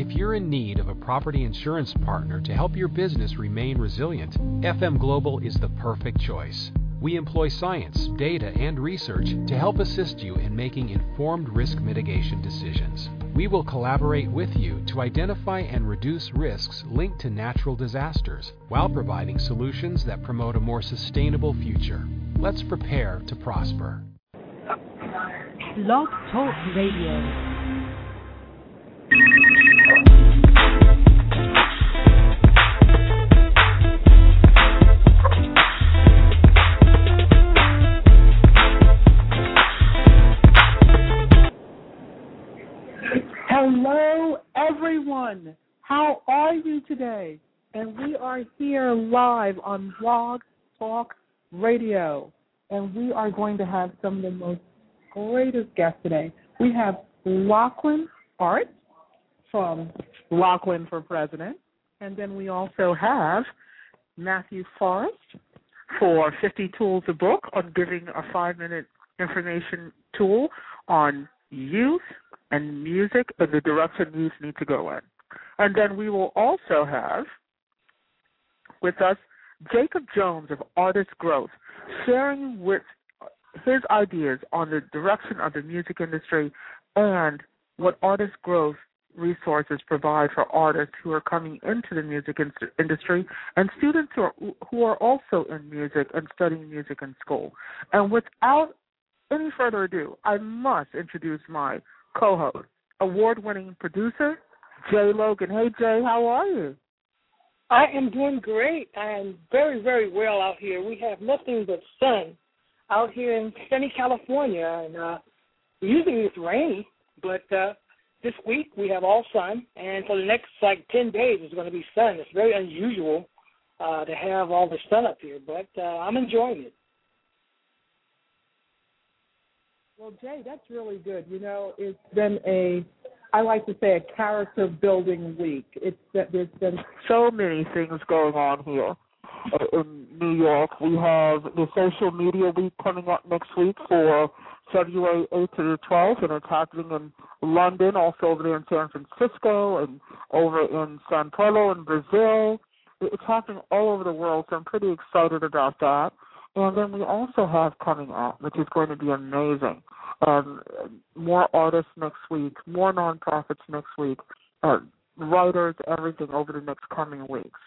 If you're in need of a property insurance partner to help your business remain resilient, FM Global is the perfect choice. We employ science, data, and research to help assist you in making informed risk mitigation decisions. We will collaborate with you to identify and reduce risks linked to natural disasters while providing solutions that promote a more sustainable future. Let's prepare to prosper. Vlog Talk Radio. Hello, everyone. How are you today? And we are here live on Vlog Talk Radio, and we are going to have some of the most greatest guests today. We have Laughlin Artz from Laughlin for President, and then we also have Matthew Forrest for 50 Tools a Book on giving a 5-minute information tool on youth and music and the direction youth need to go in. And then we will also have with us Jacob Jones of Artist Growth, sharing with his ideas on the direction of the music industry and what Artist Growth resources provide for artists who are coming into the music industry and students who are also in music and studying music in school. And without any further ado, I must introduce my co-host, award-winning producer, Jae Logan. Hey, Jae, how are you? I am doing great. I am very, very well out here. We have nothing but sun out here in sunny California, and usually it's rainy, but this week we have all sun, and for the next, 10 days it's going to be sun. It's very unusual to have all the sun up here, but I'm enjoying it. Well, Jae, that's really good. You know, it's been I like to say, a character-building week. There's been so many things going on here in New York. We have the Social Media Week coming up next week for February 8th through 12th, and it's happening in London, also over there in San Francisco, and over in São Paulo in Brazil. It's happening all over the world, so I'm pretty excited about that. And then we also have coming out, which is going to be amazing, more artists next week, more nonprofits next week, writers, everything over the next coming weeks.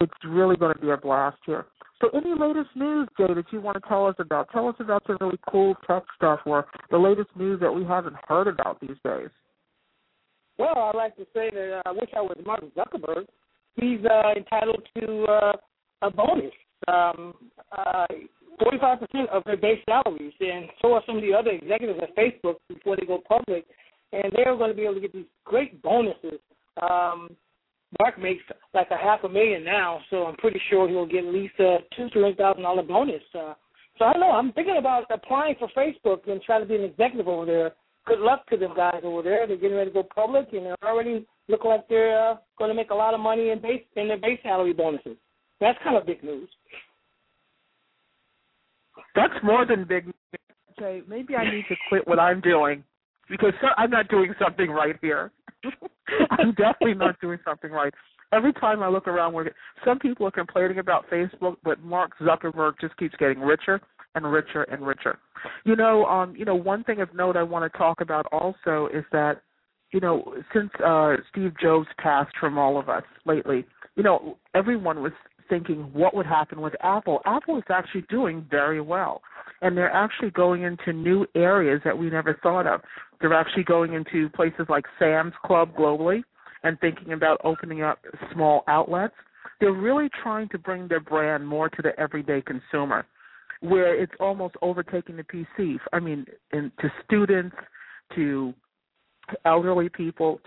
It's really going to be a blast here. So any latest news, Jae, that you want to tell us about? Tell us about some really cool tech stuff or the latest news that we haven't heard about these days. Well, I'd like to say that I wish I was Mark Zuckerberg. He's entitled to a bonus. 45% of their base salaries, and so are some of the other executives at Facebook before they go public, and they're going to be able to get these great bonuses. Mark makes like $500,000 now, so I'm pretty sure he'll get at least a $200,000 bonus. So I don't know. I'm thinking about applying for Facebook and trying to be an executive over there. Good luck to them guys over there. They're getting ready to go public, and they already look like they're going to make a lot of money in their base salary bonuses. That's kind of big news. That's more than big news. Okay, maybe I need to quit what I'm doing because I'm not doing something right here. I'm definitely not doing something right. Every time I look around, some people are complaining about Facebook, but Mark Zuckerberg just keeps getting richer and richer and richer. One thing of note I want to talk about also is that, since Steve Jobs passed from all of us lately, everyone was thinking what would happen with Apple. Apple is actually doing very well, and they're actually going into new areas that we never thought of. They're actually going into places like Sam's Club globally and thinking about opening up small outlets. They're really trying to bring their brand more to the everyday consumer, where it's almost overtaking the PC. I mean, to students, to elderly people,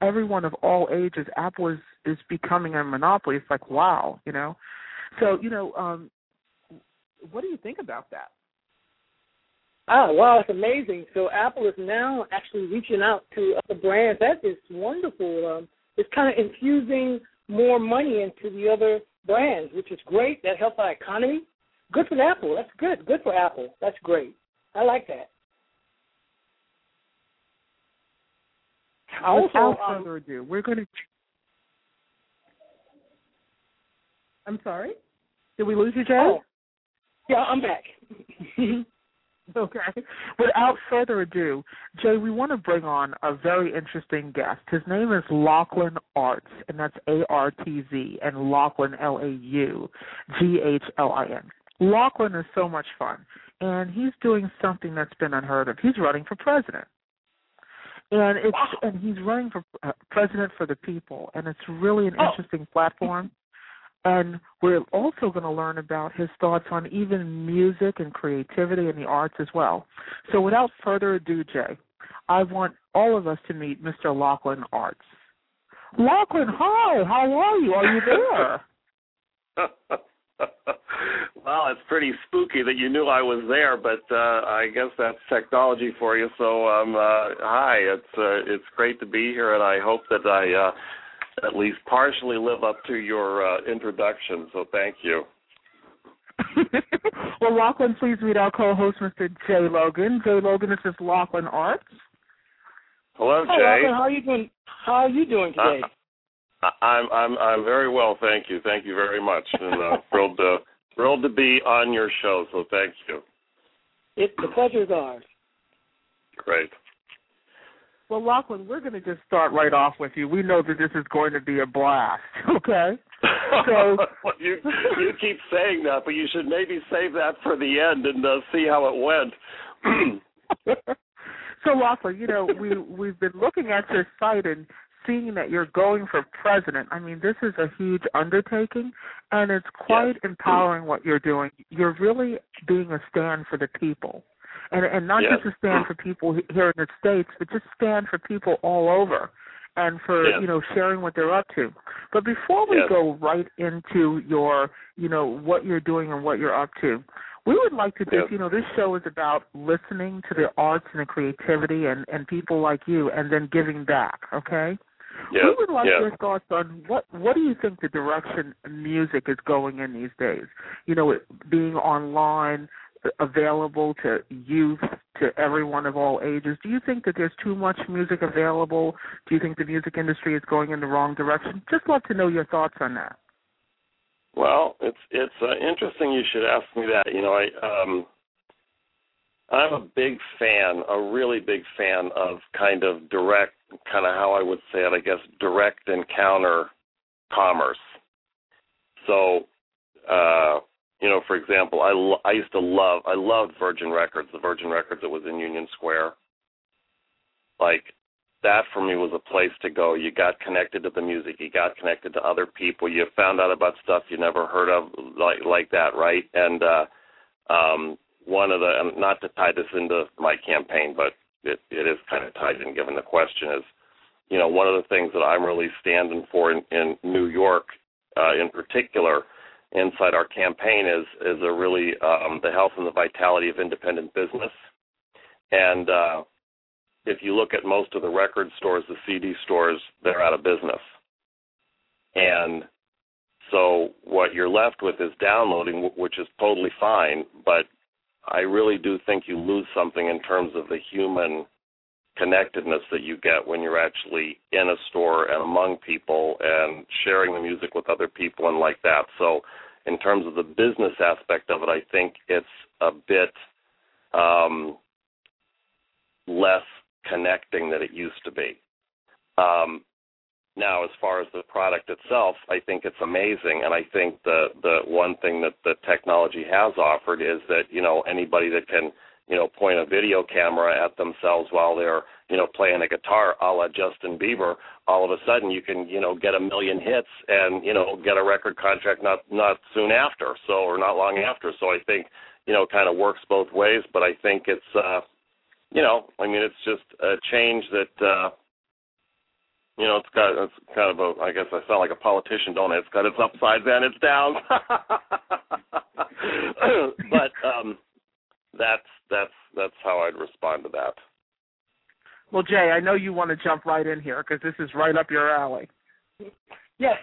everyone of all ages. Apple is becoming a monopoly. It's like, wow, So, what do you think about that? Oh, wow, it's amazing. So Apple is now actually reaching out to other brands. That is wonderful. It's kind of infusing more money into the other brands, which is great. That helps our economy. Good for Apple. That's good. Good for Apple. That's great. I like that. Also, without further ado, we're going to... I'm sorry? Did we lose you, Jae? Oh. Yeah, I'm back. Okay. Without further ado, Jae, we want to bring on a very interesting guest. His name is Laughlin Artz, and that's A-R-T-Z, and Laughlin, L-A-U-G-H-L-I-N. Laughlin is so much fun, and he's doing something that's been unheard of. He's running for president. And it's and he's running for president for the people, and it's really an interesting platform. And we're also going to learn about his thoughts on even music and creativity and the arts as well. So without further ado, Jae, I want all of us to meet Mr. Laughlin Artz. Laughlin, hi. How are you? Are you there? Well, it's pretty spooky that you knew I was there, but I guess that's technology for you. So, hi. It's great to be here, and I hope that I... at least partially live up to your introduction, so thank you. Well, Laughlin, please meet our co-host, Mr. Jae Logan. Jae Logan, this is Laughlin Artz. Hello, Jae. Laughlin, how are you doing? How are you doing today? I'm very well, thank you. Thank you very much, and thrilled to be on your show. So thank you. The pleasure is ours. Great. Well, Laughlin, we're going to just start right off with you. We know that this is going to be a blast, okay? So well, you keep saying that, but you should maybe save that for the end and see how it went. So, Laughlin, you know, we've been looking at your site and seeing that you're going for president. I mean, this is a huge undertaking, and it's quite empowering what you're doing. You're really being a stand for the people. And not just a stand for people here in the States, but just stand for people all over and for, you know, sharing what they're up to. But before we go right into your, you know, what you're doing and what you're up to, we would like to just, you know, this show is about listening to the arts and the creativity and people like you and then giving back, okay? Yep. We would like your thoughts on what do you think the direction music is going in these days? You know, being online, available to youth, to everyone of all ages. Do you think that there's too much music available? Do you think the music industry is going in the wrong direction? Just love to know your thoughts on that. Well, it's interesting you should ask me that. You know, I'm a big fan, a really big fan of kind of direct, kind of how I would say it, I guess, direct encounter commerce. So, you know, for example, I used to loved Virgin Records, the Virgin Records that was in Union Square. Like, that for me was a place to go. You got connected to the music. You got connected to other people. You found out about stuff you never heard of, like that, right? And one of the, not to tie this into my campaign, but it is kind of tied in given the question is, you know, one of the things that I'm really standing for in New York in particular inside our campaign is a really the health and the vitality of independent business. And if you look at most of the record stores, the CD stores, they're out of business. And so what you're left with is downloading, which is totally fine, but I really do think you lose something in terms of the human connectedness that you get when you're actually in a store and among people and sharing the music with other people and like that. So in terms of the business aspect of it, I think it's a bit less connecting than it used to be. Now, as far as the product itself, I think it's amazing. And I think the one thing that the technology has offered is that, you know, anybody that can, you know, point a video camera at themselves while they're, you know, playing a guitar a la Justin Bieber, all of a sudden you can, you know, get a million hits and, you know, get a record contract not soon after, so, or not long after. So I think, you know, it kind of works both ways, but I think it's, you know, I mean, it's just a change that, you know, it's kind of a, I guess I sound like a politician, don't I? It's got its upsides and its downs. But, That's how I'd respond to that. Well, Jae, I know you want to jump right in here because this is right up your alley. Yes,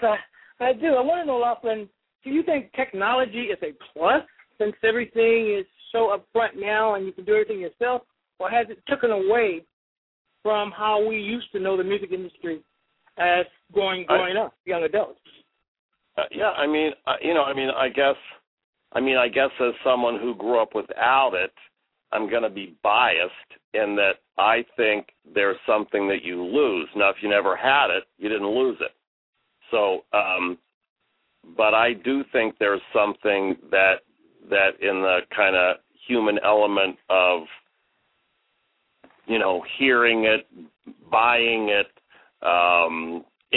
I do. I want to know, Laughlin, do you think technology is a plus since everything is so up front now and you can do everything yourself, or has it taken away from how we used to know the music industry as growing up, young adults. I guess as someone who grew up without it, I'm going to be biased in that I think there's something that you lose. Now, if you never had it, you didn't lose it. So, but I do think there's something that in the kind of human element of, you know, hearing it, buying it,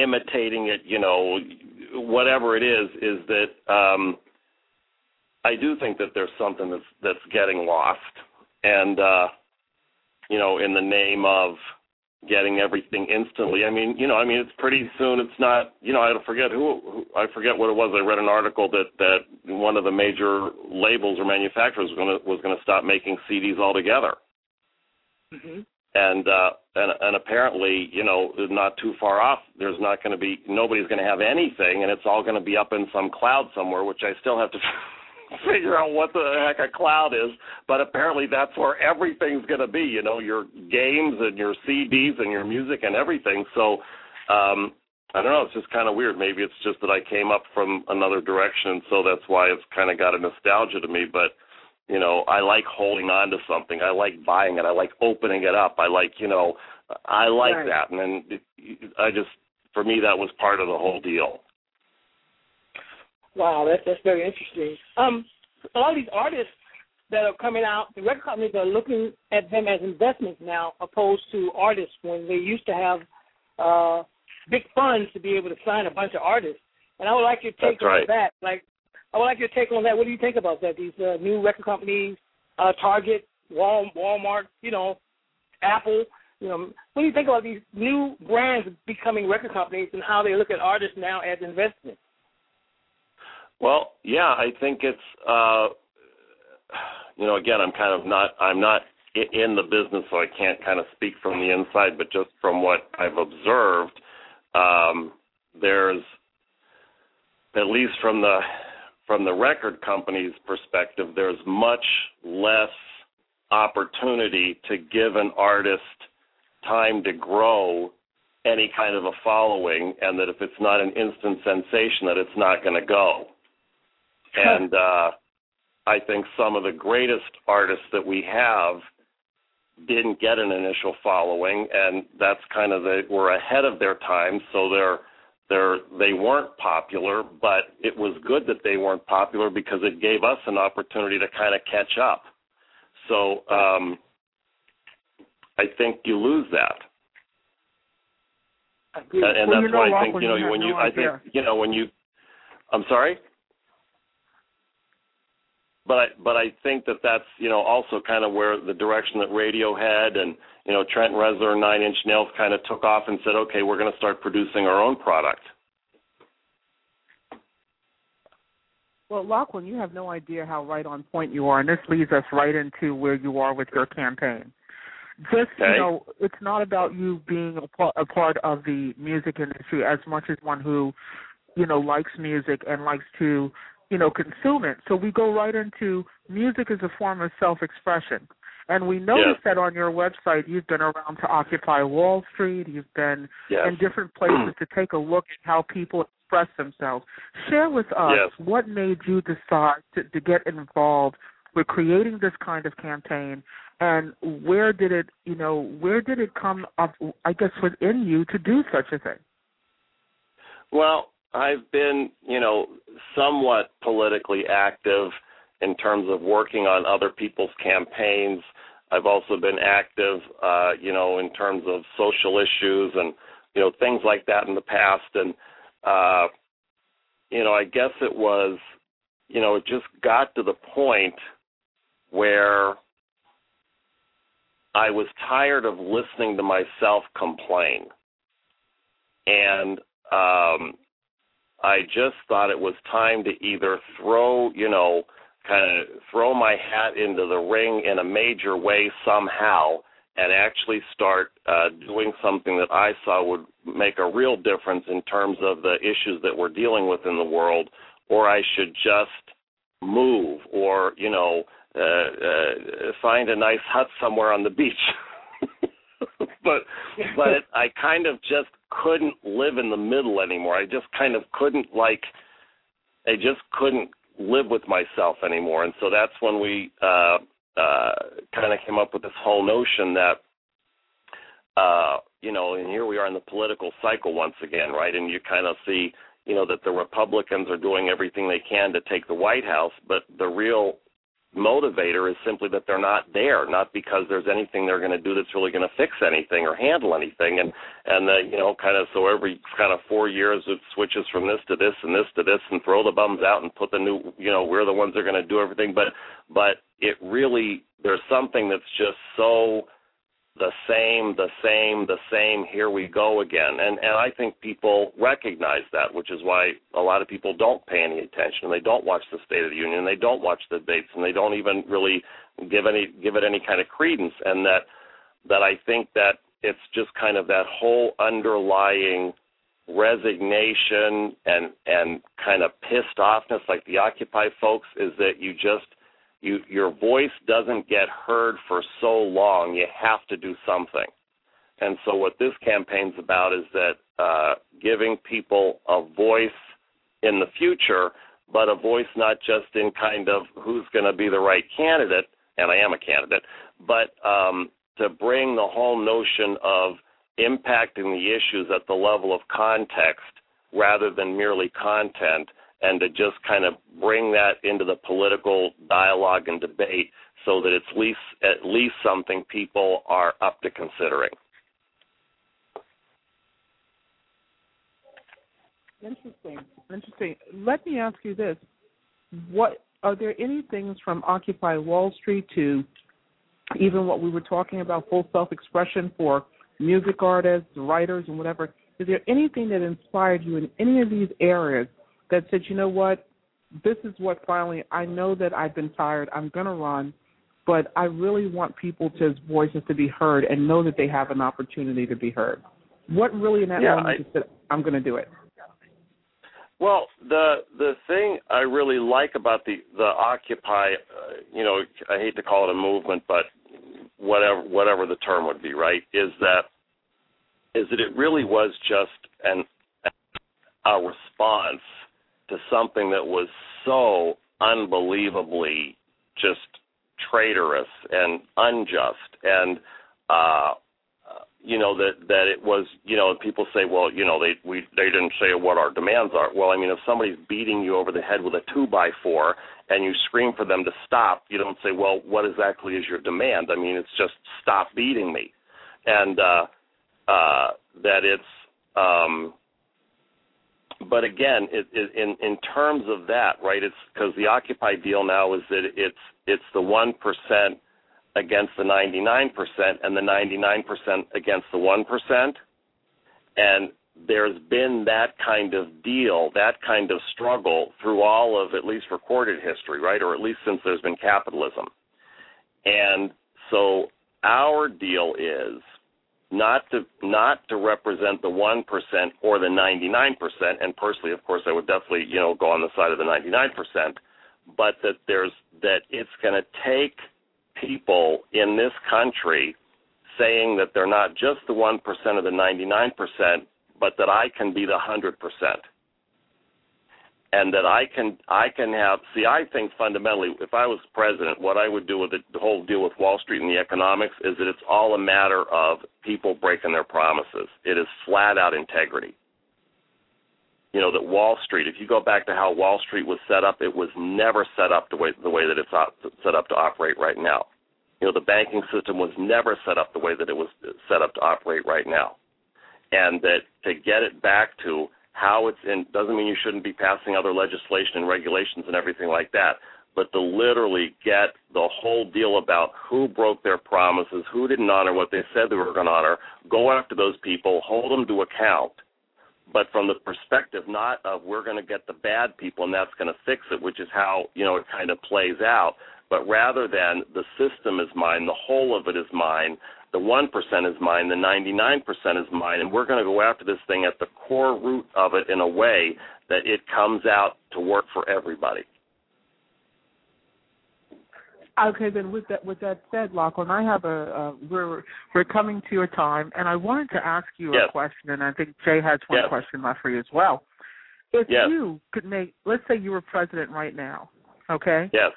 imitating it, you know, whatever it is that I do think that there's something that's getting lost. And, you know, in the name of getting everything instantly. I mean, it's pretty soon. It's not, you know, I forget what it was. I read an article that one of the major labels or manufacturers was going to stop making CDs altogether. Mm-hmm. And apparently, you know, not too far off, there's not going to be, nobody's going to have anything, and it's all going to be up in some cloud somewhere, which I still have to figure out what the heck a cloud is, but apparently that's where everything's going to be, you know, your games and your CDs and your music and everything. So I don't know, it's just kind of weird. Maybe it's just that I came up from another direction, so that's why it's kind of got a nostalgia to me. But, you know, I like holding on to something. I like buying it. I like opening it up. I like, you know, I like right. that. And then for me, that was part of the whole deal. Wow, that's very interesting. A lot of these artists that are coming out, the record companies are looking at them as investments now, opposed to artists when they used to have big funds to be able to sign a bunch of artists. And I would like your take on that. Like, I would like your take on that. What do you think about that? These new record companies, Target, Walmart, you know, Apple. You know, what do you think about these new brands becoming record companies and how they look at artists now as investments? Well, yeah, I think it's, you know, again, I'm not in the business, so I can't kind of speak from the inside, but just from what I've observed, there's, at least from the record company's perspective, there's much less opportunity to give an artist time to grow any kind of a following, and that if it's not an instant sensation, that it's not going to go. And I think some of the greatest artists that we have didn't get an initial following, and that's kind of were ahead of their time, so they weren't popular, but it was good that they weren't popular because it gave us an opportunity to kind of catch up. So I think you lose that. And that's why I think, you know, I'm sorry? But I think that's, you know, also kind of where the direction that Radiohead and, you know, Trent Reznor and Nine Inch Nails kind of took off and said, okay, we're going to start producing our own product. Well, Laughlin, you have no idea how right on point you are, and this leads us right into where you are with your campaign. Just, okay. You know, it's not about you being a part of the music industry as much as one who, you know, likes music and likes to, you know, consume it. So we go right into music as a form of self-expression. And we noticed that on your website you've been around to Occupy Wall Street. You've been in different places to take a look at how people express themselves. Share with us what made you decide to get involved with creating this kind of campaign. And where did it come up, I guess, within you to do such a thing? Well, I've been, you know, somewhat politically active in terms of working on other people's campaigns. I've also been active, you know, in terms of social issues and, you know, things like that in the past. And, you know, I guess it was, you know, it just got to the point where I was tired of listening to myself complain, and I just thought it was time to either throw my hat into the ring in a major way somehow and actually start doing something that I saw would make a real difference in terms of the issues that we're dealing with in the world, or I should just move or, you know, find a nice hut somewhere on the beach. but I kind of just couldn't live in the middle anymore. I just kind of couldn't, like, I just couldn't live with myself anymore. And so that's when we kind of came up with this whole notion that, you know, and here we are in the political cycle once again, right? And you kind of see, you know, that the Republicans are doing everything they can to take the White House, but the real motivator is simply that they're not there, not because there's anything they're going to do that's really going to fix anything or handle anything. And you know, kind of, so every kind of 4 years it switches from this to this and this to this, and throw the bums out and put the new, you know, we're the ones that are going to do everything. But it really, there's something that's just so the same, here we go again. And I think people recognize that, which is why a lot of people don't pay any attention. They don't watch the State of the Union. They don't watch the debates, and they don't even really give it any kind of credence. And that I think that it's just kind of that whole underlying resignation and kind of pissed offness, like the Occupy folks, is that you just, your voice doesn't get heard for so long. You have to do something. And so what this campaign's about is that giving people a voice in the future, but a voice not just in kind of who's going to be the right candidate, and I am a candidate, but to bring the whole notion of impacting the issues at the level of context rather than merely content, and to just kind of bring that into the political dialogue and debate so that it's at least something people are up to considering. Interesting. Let me ask you this. Are there any things from Occupy Wall Street to even what we were talking about, full self-expression for music artists, writers, and whatever, is there anything that inspired you in any of these areas that said, you know what, this is what finally, I know that I've been tired, I'm going to run, but I really want people's voices to be heard and know that they have an opportunity to be heard? What really in that moment you said, I'm going to do it? Well, the thing I really like about the Occupy, you know, I hate to call it a movement, but whatever the term would be, right, is that it really was just a response to something that was so unbelievably just traitorous and unjust. And, you know, that it was, you know, people say, well, you know, they didn't say what our demands are. Well, I mean, if somebody's beating you over the head with a 2x4 and you scream for them to stop, you don't say, well, what exactly is your demand? I mean, it's just stop beating me. And that it's... But again, in terms of that, right, it's because the Occupy deal now is that it's the 1% against the 99% and the 99% against the 1%. And there's been that kind of deal, that kind of struggle through all of at least recorded history, right, or at least since there's been capitalism. And so our deal is not to represent the 1% or the 99%, and personally, of course, I would definitely, you know, go on the side of the 99%, but that it's going to take people in this country saying that they're not just the 1% or the 99%, but that I can be the 100%. And that I can have, see, I think fundamentally, if I was president, what I would do with the whole deal with Wall Street and the economics is that it's all a matter of people breaking their promises. It is flat out integrity. You know, that Wall Street, if you go back to how Wall Street was set up, it was never set up the way that it's set up to operate right now. You know, the banking system was never set up the way that it was set up to operate right now. And that to get it back to how it's in doesn't mean you shouldn't be passing other legislation and regulations and everything like that, but to literally get the whole deal about who broke their promises, who didn't honor what they said they were going to honor, go after those people, hold them to account, but from the perspective not of we're going to get the bad people and that's going to fix it, which is how, you know, it kind of plays out, but rather than the system is mine, the whole of it is mine, the 1% is mine, the 99% is mine, and we're going to go after this thing at the core root of it in a way that it comes out to work for everybody. Okay, then with that said, Laughlin, I have we're coming to your time, and I wanted to ask you a question, and I think Jay has one question left for you as well. If you could make, let's say you were president right now, okay? Yes.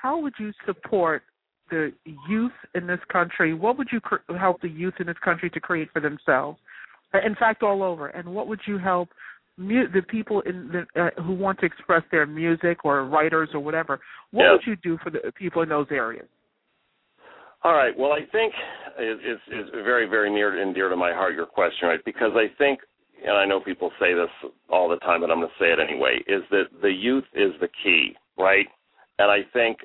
How would you support the youth in this country? What would you help the youth in this country to create for themselves? In fact, all over. And what would you help the people in the, who want to express their music or writers or whatever, what would you do for the people in those areas? All right. Well, I think it's very, very near and dear to my heart, your question, right? Because I think, and I know people say this all the time, but I'm going to say it anyway, is that the youth is the key, right? And I think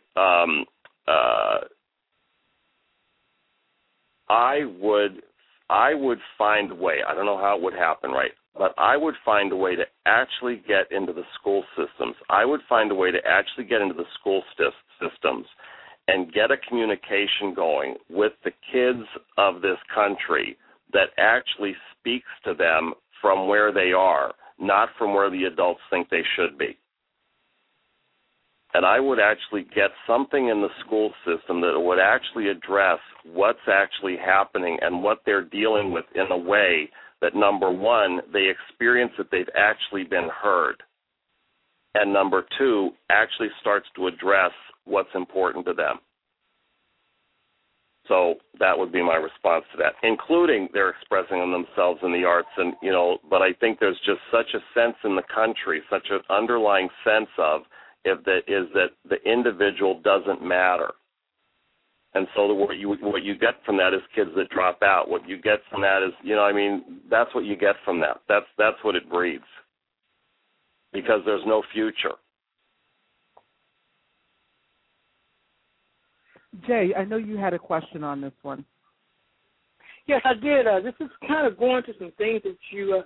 I would find a way. I don't know how it would happen, right? But I would find a way to actually get into the school systems. I would find a way to actually get into the school systems and get a communication going with the kids of this country that actually speaks to them from where they are, not from where the adults think they should be. And I would actually get something in the school system that would actually address what's actually happening and what they're dealing with in a way that, number one, they experience that they've actually been heard, and number two, actually starts to address what's important to them. So that would be my response to that, including they're expressing themselves in the arts. And, you know, but I think there's just such a sense in the country, such an underlying sense of if that is that the individual doesn't matter. And so what you get from that is kids that drop out. What you get from that is, you know, I mean, that's what you get from that. That's what it breeds, because there's no future. Jay, I know you had a question on this one. Yes, I did. This is kind of going to some things that you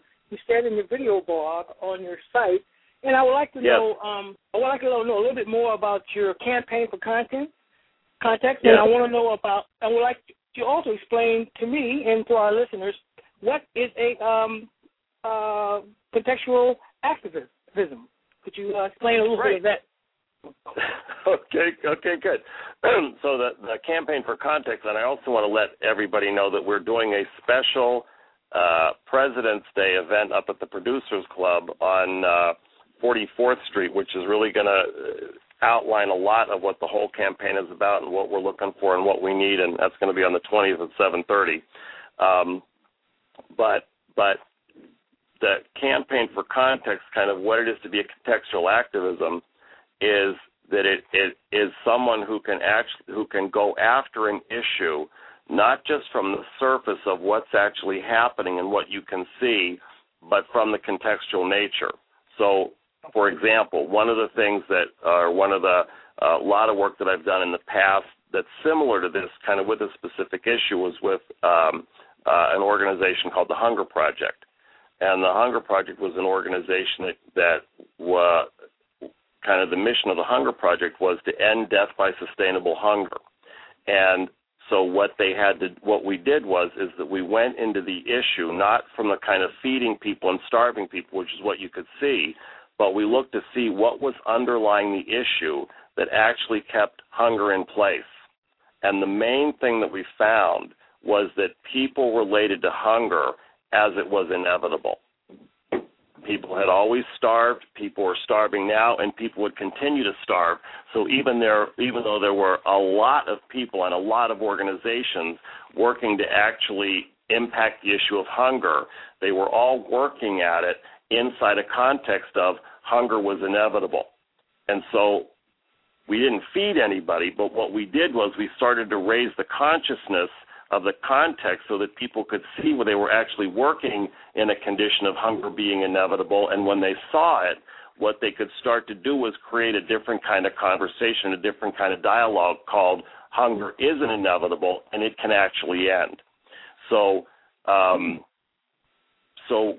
said in your video blog on your site, and I would like to know. I would like to know a little bit more about your campaign for context, and I want to know about, I would like you also explain to me and to our listeners, what is a contextual activism? Could you explain a little bit of that? Okay, good. So the campaign for context, and I also want to let everybody know that we're doing a special President's Day event up at the Producers Club on 44th Street, which is really going to outline a lot of what the whole campaign is about and what we're looking for and what we need, and that's going to be on the 20th at 7:30. But the campaign for context, kind of what it is to be a contextual activism, is that it is someone who can go after an issue not just from the surface of what's actually happening and what you can see, but from the contextual nature. So, for example, one of the things that, or one of the lot of work that I've done in the past that's similar to this, kind of with a specific issue, was with an organization called the Hunger Project. And the Hunger Project was an organization that kind of the mission of the Hunger Project was to end death by sustainable hunger. And so what we did was that we went into the issue, not from the kind of feeding people and starving people, which is what you could see, but we looked to see what was underlying the issue that actually kept hunger in place. And the main thing that we found was that people related to hunger as it was inevitable. People had always starved, people were starving now, and people would continue to starve. So even though there were a lot of people and a lot of organizations working to actually impact the issue of hunger, they were all working at it inside a context of hunger was inevitable. And so we didn't feed anybody, but what we did was we started to raise the consciousness of the context so that people could see where they were actually working in a condition of hunger being inevitable. And when they saw it, what they could start to do was create a different kind of conversation, a different kind of dialogue called hunger isn't inevitable and it can actually end. So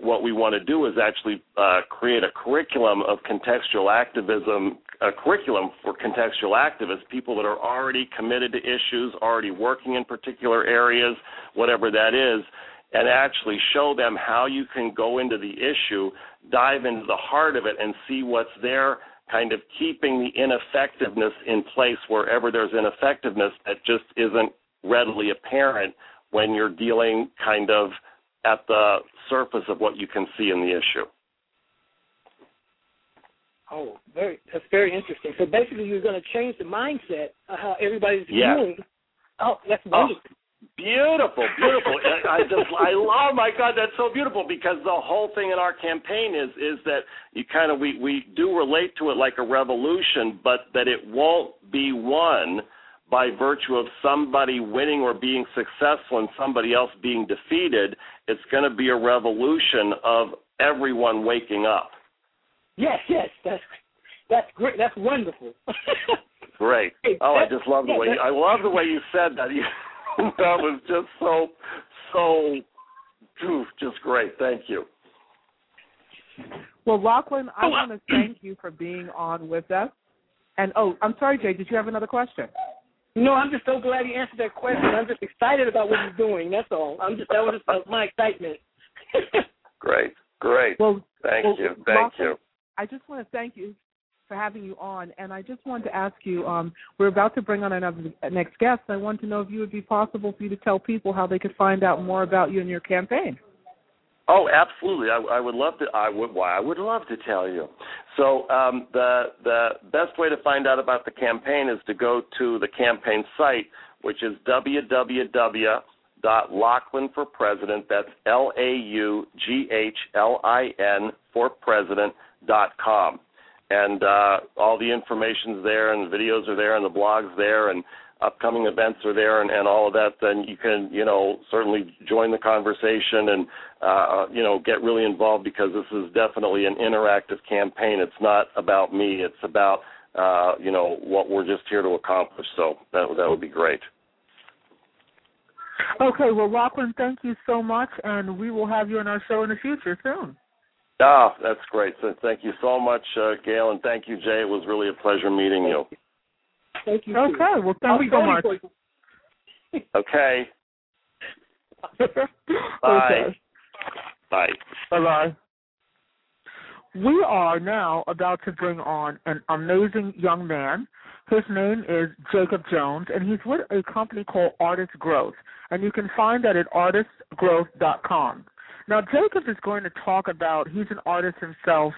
what we want to do is actually create a curriculum of contextual activism, a curriculum for contextual activists, people that are already committed to issues, already working in particular areas, whatever that is, and actually show them how you can go into the issue, dive into the heart of it, and see what's there kind of keeping the ineffectiveness in place wherever there's ineffectiveness that just isn't readily apparent when you're dealing kind of at the surface of what you can see in the issue. Oh, that's very interesting. So basically you're going to change the mindset of how everybody's viewing. Oh, that's wonderful. Oh, beautiful, beautiful. I love, my God, that's so beautiful, because the whole thing in our campaign is that you kind of, we do relate to it like a revolution, but that it won't be won by virtue of somebody winning or being successful and somebody else being defeated. It's going to be a revolution of everyone waking up. Yes, yes, that's great. That's wonderful. Great. Oh, I just love the way you said that. That was just so just great. Thank you. Well, Laughlin, I want to thank you for being on with us. And I'm sorry, Jay. Did you have another question? No, I'm just so glad you answered that question. I'm just excited about what you're doing. That's all. That was just my excitement. Great, great. Well, thank you, Laughlin. I just want to thank you for having you on, and I just wanted to ask you, we're about to bring on another next guest. I wanted to know if it would be possible for you to tell people how they could find out more about you and your campaign. Oh, absolutely. I would love to. I would love to tell you. So the best way to find out about the campaign is to go to the campaign site, which is www.LaughlinForPresident.com. That's LaughlinForPresident.com, and all the information's there, and the videos are there, and the blog's there, and upcoming events are there, and all of that. Then you can, certainly join the conversation and, get really involved, because this is definitely an interactive campaign. It's not about me. It's about, what we're just here to accomplish. So that would be great. Okay, well, Laughlin, thank you so much, and we will have you on our show in the future soon. Ah, that's great. So thank you so much, Gail, and thank you, Jay. It was really a pleasure meeting you. Thank you. Okay, well, thank you so much. Okay. Bye. Okay. Bye. Bye-bye. We are now about to bring on an amazing young man. His name is Jacob Jones, and he's with a company called Artist Growth, and you can find that at artistgrowth.com. Now, Jacob is going to talk about, he's an artist himself,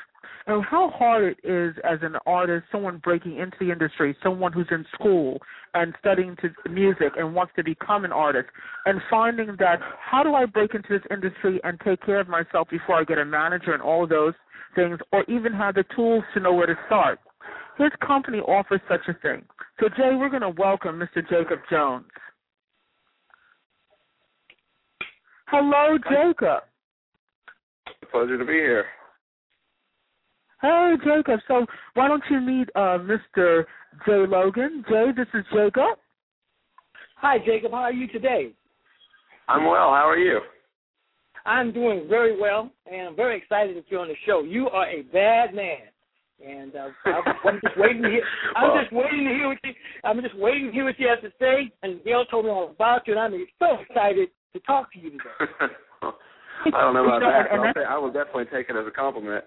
and how hard it is as an artist, someone breaking into the industry, someone who's in school and studying music and wants to become an artist, and finding that, how do I break into this industry and take care of myself before I get a manager and all those things, or even have the tools to know where to start. His company offers such a thing. So, Jay, we're going to welcome Mr. Jacob Jones. Hello, Jacob. It's a pleasure to be here. Hey, Jacob. So why don't you meet Mr. Jae Logan. Jay, this is Jacob. Hi, Jacob. How are you today? I'm well. How are you? I'm doing very well, and I'm very excited that you're on the show. You are a bad man, and I'm just waiting to hear. I'm just waiting to hear what you have to say. And Gail told me all about you, and I'm so excited to talk to you today. I don't know about that. I will definitely take it as a compliment.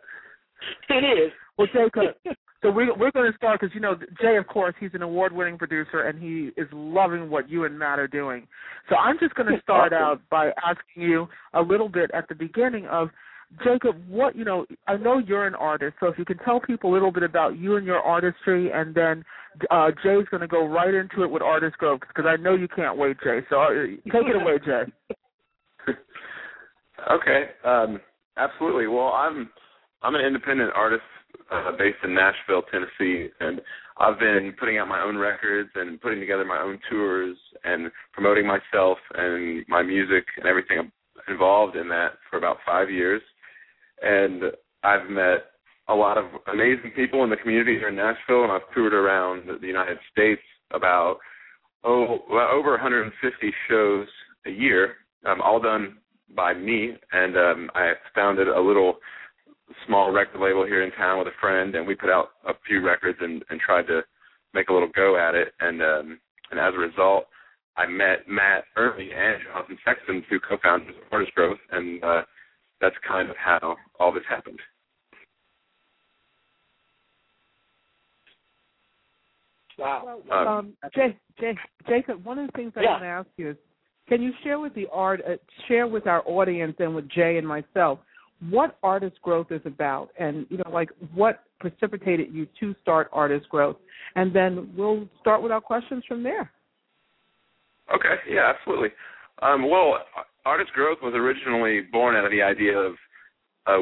It is. Well, Jacob, so we're going to start, because, Jay, of course, he's an award-winning producer, and he is loving what you and Matt are doing. So I'm just going to start out by asking you a little bit at the beginning of, Jacob, what, I know you're an artist, so if you can tell people a little bit about you and your artistry, and then Jay's going to go right into it with Artist Growth, because I know you can't wait, Jay. So take it away, Jay. Okay. Absolutely. Well, I'm an independent artist based in Nashville, Tennessee, and I've been putting out my own records and putting together my own tours and promoting myself and my music and everything involved in that for about 5 years. And I've met a lot of amazing people in the community here in Nashville, and I've toured around the United States about over 150 shows a year, all done by me. And I founded a little small record label here in town with a friend, and we put out a few records and tried to make a little go at it. And as a result, I met Matt Early and Jonathan Sexton, two co-founders of Artist Growth, and that's kind of how all this happened. Wow. Well, Jacob, one of the things I want to ask you is, can you share with share with our audience and with Jay and myself what Artist Growth is about, and what precipitated you to start Artist Growth, and then we'll start with our questions from there. Okay. Yeah, absolutely. Well, Artist Growth was originally born out of the idea of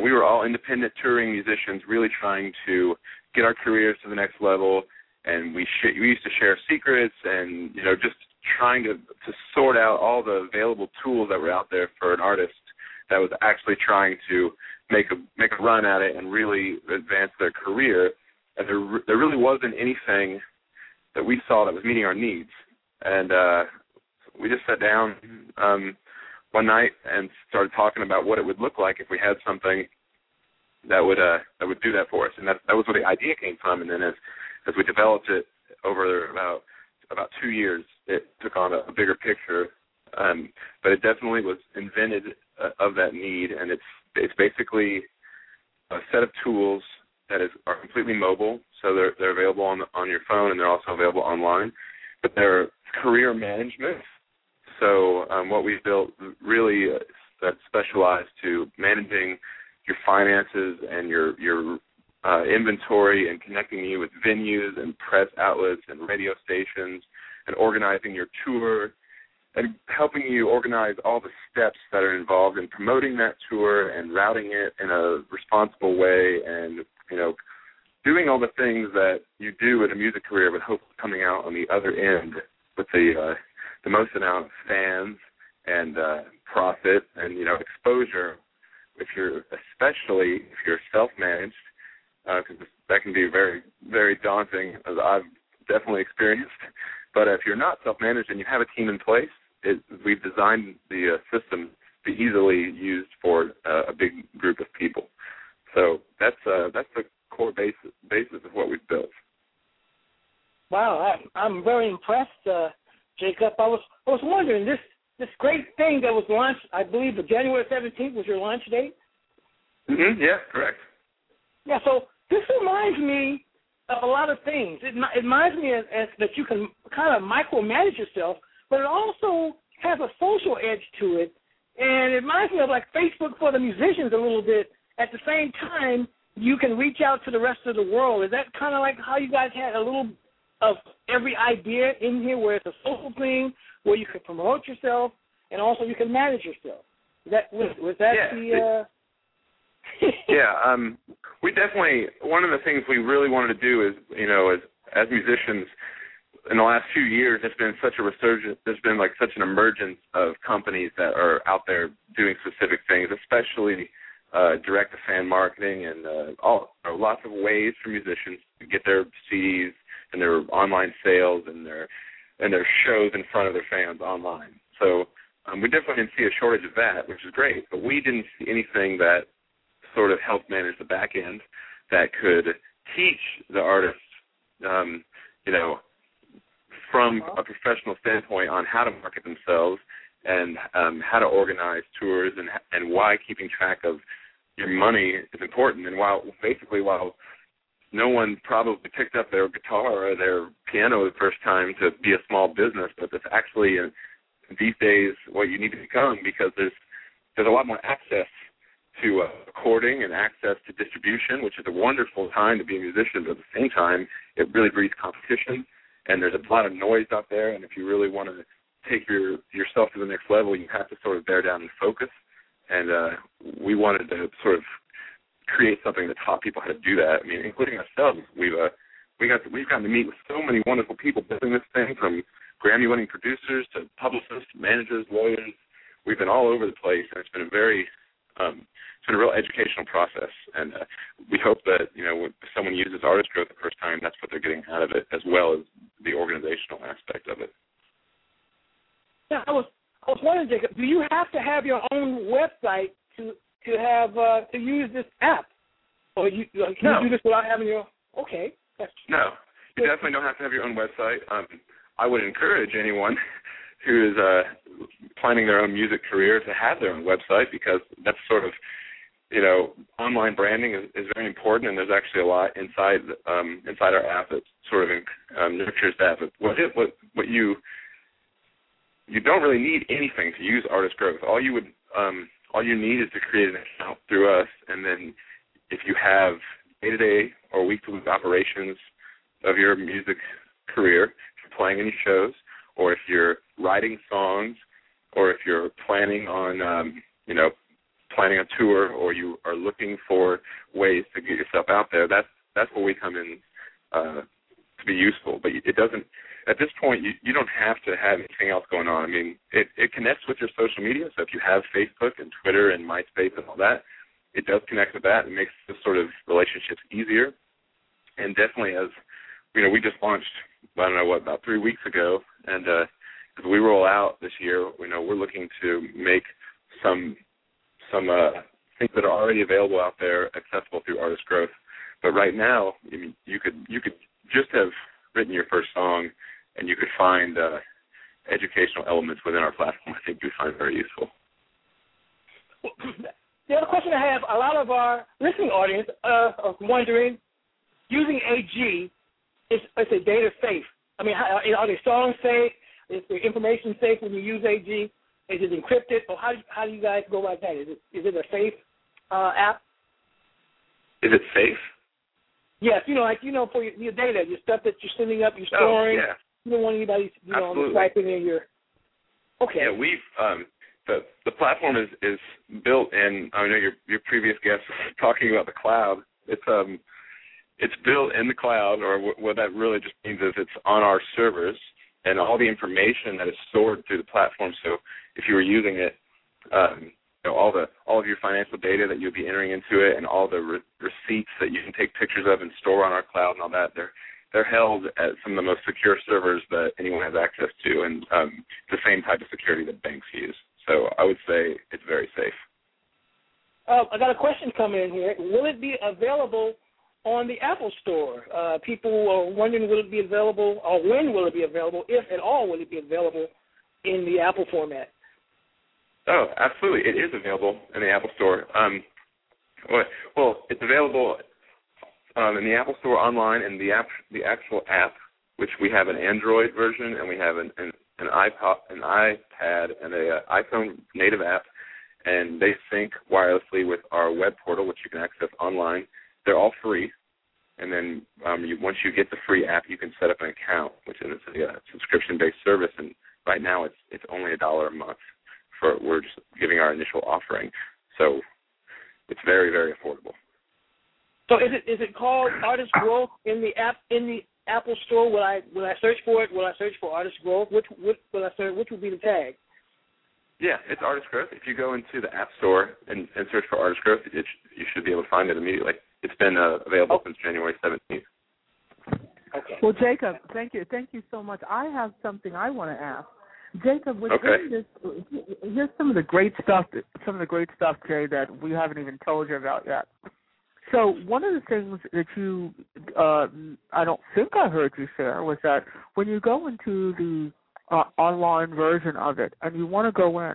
we were all independent touring musicians, really trying to get our careers to the next level, and we used to share secrets and just trying to sort out all the available tools that were out there for an artist that was actually trying to make a run at it and really advance their career. And there really wasn't anything that we saw that was meeting our needs. And we just sat down one night and started talking about what it would look like if we had something that would do that for us. And that was where the idea came from. And then as we developed it over about 2 years, it took on a bigger picture. But it definitely was invented of that need, and it's basically a set of tools that are completely mobile, so they're available on your phone, and they're also available online. But they're career management. So what we've built really that's specialized to managing your finances and your inventory, and connecting you with venues and press outlets and radio stations, and organizing your tour, and helping you organize all the steps that are involved in promoting that tour and routing it in a responsible way, and, doing all the things that you do in a music career, but hopefully coming out on the other end with the most amount of fans and profit and, exposure, especially if you're self-managed, because that can be very, very daunting, as I've definitely experienced. But if you're not self-managed and you have a team in place, we've designed the system to be easily used for a big group of people. So that's the core basis of what we've built. Wow, I'm very impressed, Jacob. I was wondering, this great thing that was launched, I believe, January 17th was your launch date? Mm-hmm, yeah, correct. Yeah, so this reminds me of a lot of things. It reminds me as that you can kind of micromanage yourself, but it also has a social edge to it. And it reminds me of like Facebook for the musicians a little bit. At the same time, you can reach out to the rest of the world. Is that kind of like how you guys had a little of every idea in here, where it's a social thing, where you can promote yourself, and also you can manage yourself? We definitely, one of the things we really wanted to do is, as musicians in the last few years, there's been such a resurgence, there's been like such an emergence of companies that are out there doing specific things, especially direct-to-fan marketing and lots of ways for musicians to get their CDs and their online sales and their shows in front of their fans online. So we definitely didn't see a shortage of that, which is great, but we didn't see anything that sort of help manage the back end that could teach the artist, from a professional standpoint on how to market themselves and how to organize tours and why keeping track of your money is important. And while no one probably picked up their guitar or their piano the first time to be a small business, but that's actually these days what you need to become, because there's a lot more access to recording and access to distribution, which is a wonderful time to be a musician, but at the same time, it really breeds competition, and there's a lot of noise out there, and if you really want to take yourself to the next level, you have to sort of bear down and focus, and we wanted to sort of create something that taught people how to do that. I mean, including ourselves, we've gotten to meet with so many wonderful people building this thing, from Grammy-winning producers to publicists, managers, lawyers. We've been all over the place, and it's been a real educational process, and we hope that when someone uses Artist Growth the first time, that's what they're getting out of it, as well as the organizational aspect of it. Yeah, I was wondering, Jacob, do you have to have your own website to use this app, or you do this without having your own? Okay. No, you definitely don't have to have your own website. I would encourage anyone who is planning their own music career to have their own website, because that's sort of you know, online branding is very important, and there's actually a lot inside our app that sort of nurtures that. But you don't really need anything to use Artist Growth. All you need is to create an account through us, and then if you have day-to-day or week-to-week operations of your music career, if you're playing any shows, or if you're writing songs, or if you're planning a tour, or you are looking for ways to get yourself out there, that's where we come in to be useful. But it doesn't. At this point, you don't have to have anything else going on. I mean, it connects with your social media. So if you have Facebook and Twitter and MySpace and all that, it does connect with that. It makes this sort of relationships easier. And definitely, as you know, we just launched, about 3 weeks ago. And as we roll out this year, you know, we're looking to make some things that are already available out there accessible through Artist Growth. But right now, I mean, you could just have written your first song, and you could find educational elements within our platform. I think you find very useful. Well, the other question I have: a lot of our listening audience are wondering, using AG is a data safe? I mean, are the songs safe? Is the information safe when you use AG? Is it encrypted? Or how do you guys go about that? Is it a safe app? Is it safe? Yes, for your data, your stuff that you're sending up, you're storing. Yeah. You don't want anybody, swiping in your. Okay. Yeah, we've the platform is built in. I know your previous guest was talking about the cloud. It's built in the cloud, or what that really just means is it's on our servers, and all the information that is stored through the platform. So if you were using it, all of your financial data that you'll be entering into it, and all the receipts that you can take pictures of and store on our cloud and all that, they're held at some of the most secure servers that anyone has access to, and the same type of security that banks use. So I would say it's very safe. I got a question coming in here. Will it be available on the Apple Store? People are wondering, will it be available, or when will it be available, if at all will it be available in the Apple format? Oh, absolutely. It is available in the Apple Store. It's available in the Apple Store online, and the actual app, which we have an Android version, and we have an iPod, an iPad, and an iPhone native app, and they sync wirelessly with our web portal, which you can access online. They're all free, and then once you get the free app, you can set up an account, which is a subscription-based service, and right now it's only $1 a month. We're just giving our initial offering, so it's very, very affordable. So is it called Artist Growth in the Apple Store? Will I search for it? Will I search for Artist Growth? Which will I search? Which will be the tag? Yeah, it's Artist Growth. If you go into the App Store and search for Artist Growth, you should be able to find it immediately. It's been available since January 17th. Okay. Well, Jacob, thank you so much. I have something I want to ask. Jacob, here's some of the great stuff, Jay, that we haven't even told you about yet. So one of the things that you, I don't think I heard you share, was that when you go into the online version of it and you want to go in,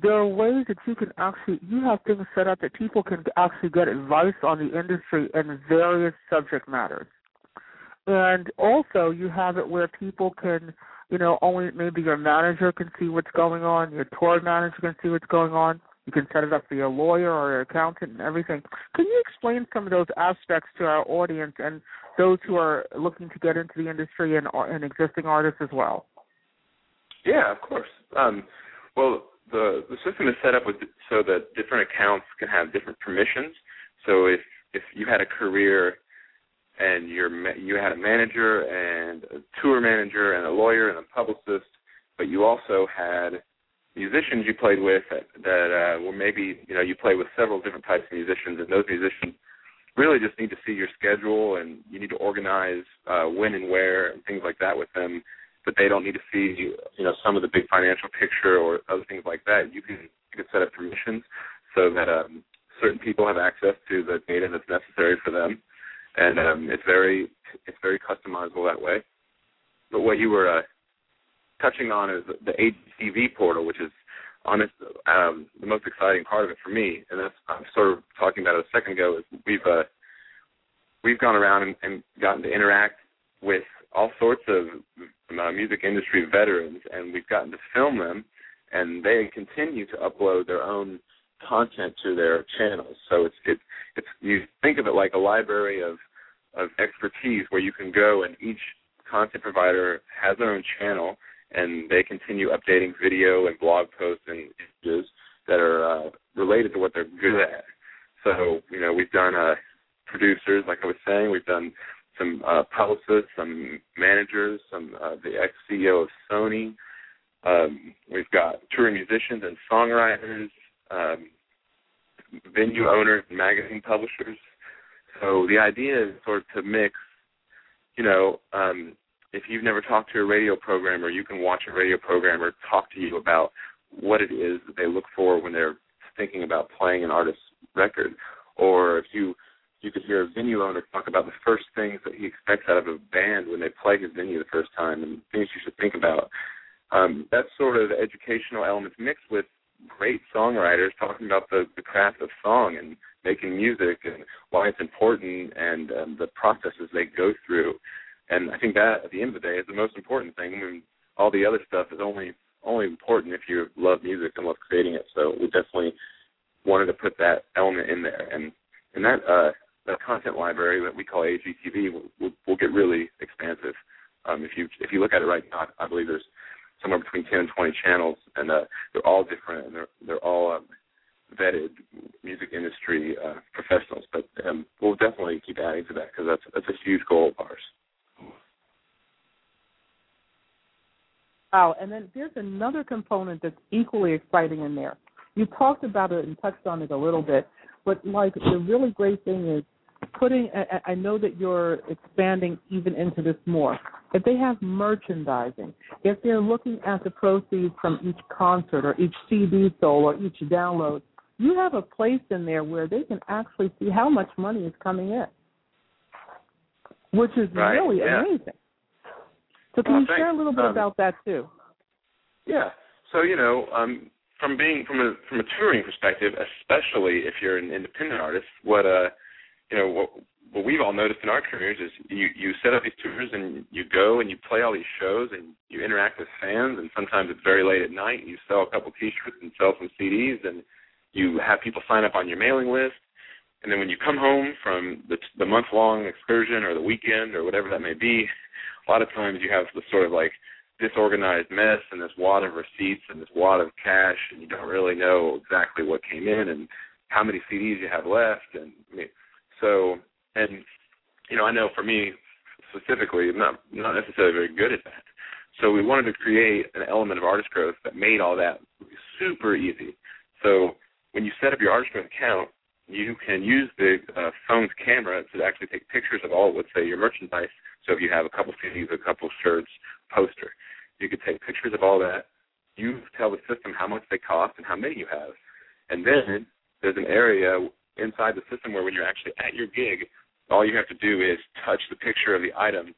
there are ways that you have things set up that people can actually get advice on the industry and various subject matters. And also you have it where people can, only maybe your manager can see what's going on, your tour manager can see what's going on. You can set it up for your lawyer or your accountant and everything. Can you explain some of those aspects to our audience and those who are looking to get into the industry and existing artists as well? Yeah, of course. The system is set up so that different accounts can have different permissions. So if you had a career and you had a manager and a tour manager and a lawyer and a publicist, but you also had musicians you played with that you play with several different types of musicians, and those musicians really just need to see your schedule, and you need to organize when and where and things like that with them, but they don't need to see some of the big financial picture or other things like that. You can set up permissions so that certain people have access to the data that's necessary for them. And it's very customizable that way. But what you were touching on is the AGTV portal, which is the most exciting part of it for me, and that's I'm sort of talking about it a second ago, is we've gone around and gotten to interact with all sorts of music industry veterans, and we've gotten to film them, and they continue to upload their own content to their channels. So it's you think of it like a library of expertise where you can go, and each content provider has their own channel, and they continue updating video and blog posts and images that are related to what they're good at. So, we've done producers, like I was saying. We've done some publicists, some managers, some the ex-CEO of Sony. We've got touring musicians and songwriters, venue owners and magazine publishers. So the idea is sort of to mix, if you've never talked to a radio programmer, you can watch a radio programmer talk to you about what it is that they look for when they're thinking about playing an artist's record. Or if you could hear a venue owner talk about the first things that he expects out of a band when they play his venue the first time and things you should think about. That's sort of the educational elements mixed with great songwriters talking about the craft of song and making music and why it's important and the processes they go through. And I think that, at the end of the day, is the most important thing. I mean, all the other stuff is only important if you love music and love creating it. So we definitely wanted to put that element in there. And that content library that we call AGTV will get really expansive. If you look at it right now, I believe there's somewhere between 10 and 20 channels, and they're all different, and they're all vetted music industry professionals. But we'll definitely keep adding to that because that's a huge goal of ours. Wow, and then there's another component that's equally exciting in there. You talked about it and touched on it a little bit, but, like, the really great thing is putting – I know that you're expanding even into this more. If they have merchandising, if they're looking at the proceeds from each concert or each CD sold or each download, you have a place in there where they can actually see how much money is coming in, which is really amazing. So can you share a little bit about that too? Yeah. So from a touring perspective, especially if you're an independent artist, what we've all noticed in our careers is you set up these tours and you go and you play all these shows and you interact with fans, and sometimes it's very late at night and you sell a couple T-shirts and sell some CDs and you have people sign up on your mailing list, and then when you come home from the month-long excursion or the weekend or whatever that may be. A lot of times you have this sort of like disorganized mess and this wad of receipts and this wad of cash, and you don't really know exactly what came in and how many CDs you have left. And I know for me specifically, I'm not necessarily very good at that. So we wanted to create an element of artist growth that made all that super easy. So when you set up your artist growth account, you can use the phone's camera to actually take pictures of all, let's say, your merchandise. So if you have a couple CDs, a couple shirts, poster, you could take pictures of all that. You tell the system how much they cost and how many you have. And then there's an area inside the system where when you're actually at your gig, all you have to do is touch the picture of the item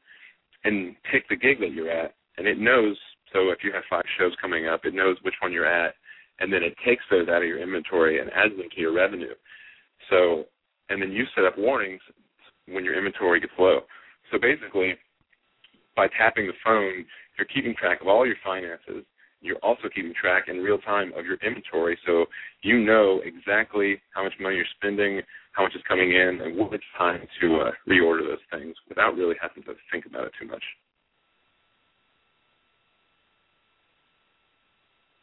and pick the gig that you're at. And it knows, so if you have 5 shows coming up, it knows which one you're at. And then it takes those out of your inventory and adds them to your revenue. So, and then you set up warnings when your inventory gets low. So basically, by tapping the phone, you're keeping track of all your finances. You're also keeping track in real time of your inventory, so you know exactly how much money you're spending, how much is coming in, and when it's time to reorder those things without really having to think about it too much.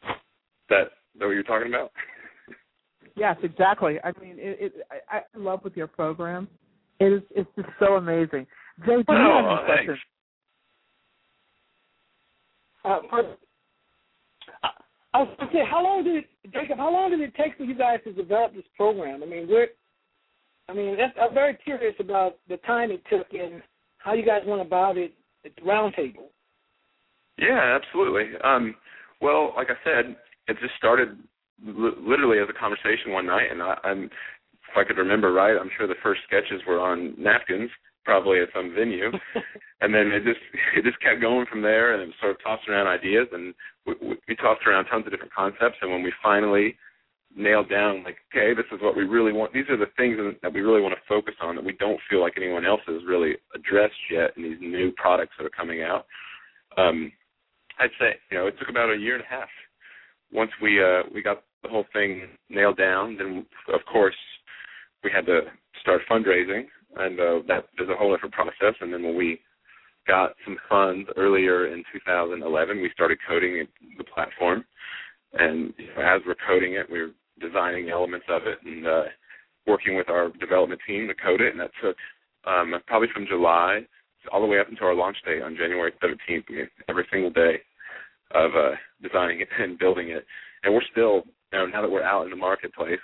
Is that what you're talking about? Yes, exactly. I mean, I love with your program. It's just so amazing. Jay, do you have any questions? I was going to say, how long did it take for you guys to develop this program? I mean, I'm very curious about the time it took and how you guys went about it at the roundtable. Yeah, absolutely. Well, like I said, it just started literally as a conversation one night, and if I could remember right, I'm sure the first sketches were on napkins. probably at some venue. And then it just kept going from there, and it was sort of tossed around ideas, and we tossed around tons of different concepts. And when we finally nailed down, like, okay, this is what we really want. These are the things that we really want to focus on that we don't feel like anyone else has really addressed yet in these new products that are coming out. I'd say, it took about a year and a half. Once we got the whole thing nailed down, then, of course, we had to start fundraising, and that is a whole different process. And then when we got some funds earlier in 2011, we started coding the platform. And as we're coding it, we're designing elements of it and working with our development team to code it. And that took probably from July all the way up until our launch day on January 17th, every single day of designing it and building it. And we're still, now that we're out in the marketplace,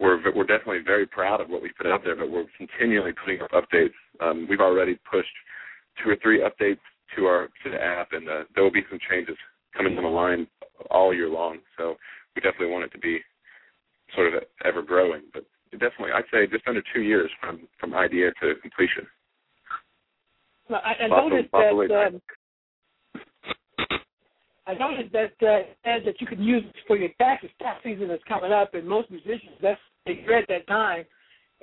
we're definitely very proud of what we put out there, but we're continually putting up updates. We've already pushed 2 or 3 updates to the app, and there will be some changes coming down the line all year long. So we definitely want it to be sort of ever-growing. But definitely, I'd say just under 2 years from idea to completion. Well, I noticed that said that you could use it for your taxes. Tax season is coming up, and most musicians, they dread that time.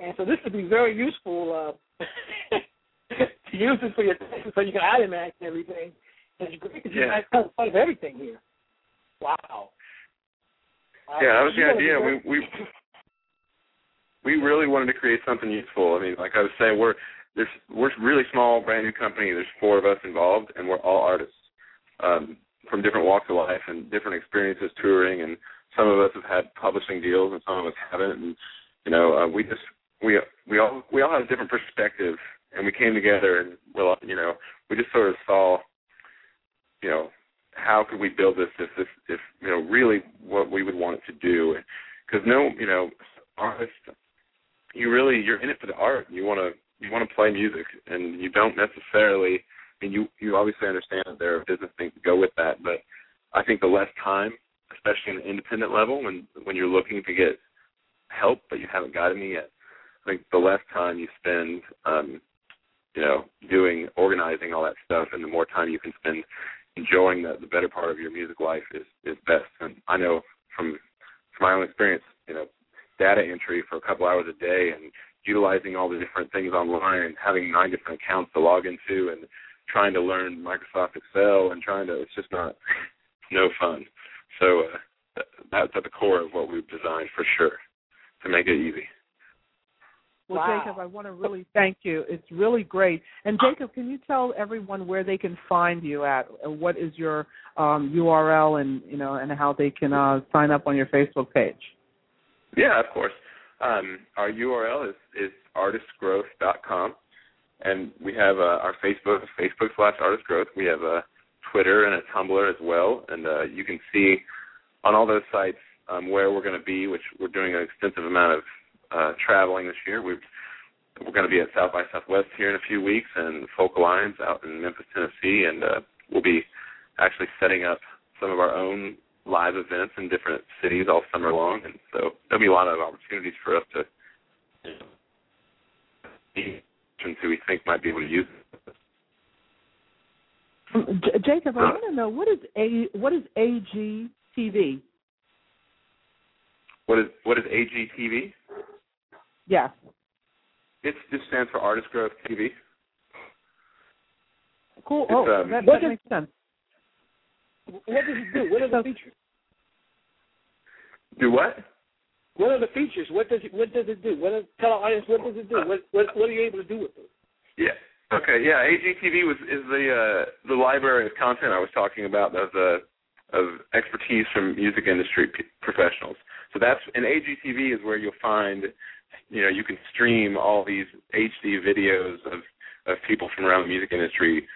And so this would be very useful to use it for your taxes so you can itemize everything. And it's great because you guys have fun of everything here. Wow. Yeah, that was the idea. We really wanted to create something useful. I mean, like I was saying, we're really small, brand new company. There's 4 of us involved, and we're all artists from different walks of life and different experiences touring. And some of us have had publishing deals, and some of us haven't. And we all have a different perspective, and we came together, and we just sort of saw, how could we build this if really what we would want it to do? Because artists, you're in it for the art. You want to play music, and you don't necessarily. I mean, you obviously understand that there are business things to go with that, but I think the less time, especially in the independent level, when you're looking to get help but you haven't got any yet, I think the less time you spend, organizing all that stuff, and the more time you can spend enjoying the better part of your music life is best. And I know from my own experience, data entry for a couple hours a day and utilizing all the different things online and having 9 different accounts to log into and trying to learn Microsoft Excel and it's just no fun. So that's at the core of what we've designed for sure, to make it easy. Well, wow. Jacob, I want to really thank you. It's really great. And, Jacob, can you tell everyone where they can find you at? What is your URL and how they can sign up on your Facebook page? Yeah, of course. Our URL is artistgrowth.com. And we have our Facebook.com/artistgrowth. We have a Twitter and a Tumblr as well. And you can see on all those sites where we're going to be, which we're doing an extensive amount of traveling this year. We're going to be at South by Southwest here in a few weeks, and Folk Alliance out in Memphis, Tennessee, and we'll be actually setting up some of our own live events in different cities all summer long, and so there'll be a lot of opportunities for us to see who we think might be able to use it. Jacob, I want to know, what is AGTV? What is AGTV? Yeah. It just stands for Artist Growth TV. Cool. It's, that makes sense. What does it do? What are the features? Do what? What are the features? What does it do? Tell our audience, what does it do? What are you able to do with it? Yeah. Okay. Yeah. AGTV is the library of content I was talking about of expertise from music industry professionals. So that's an AGTV is where you'll find. You can stream all these HD videos of people from around the music industry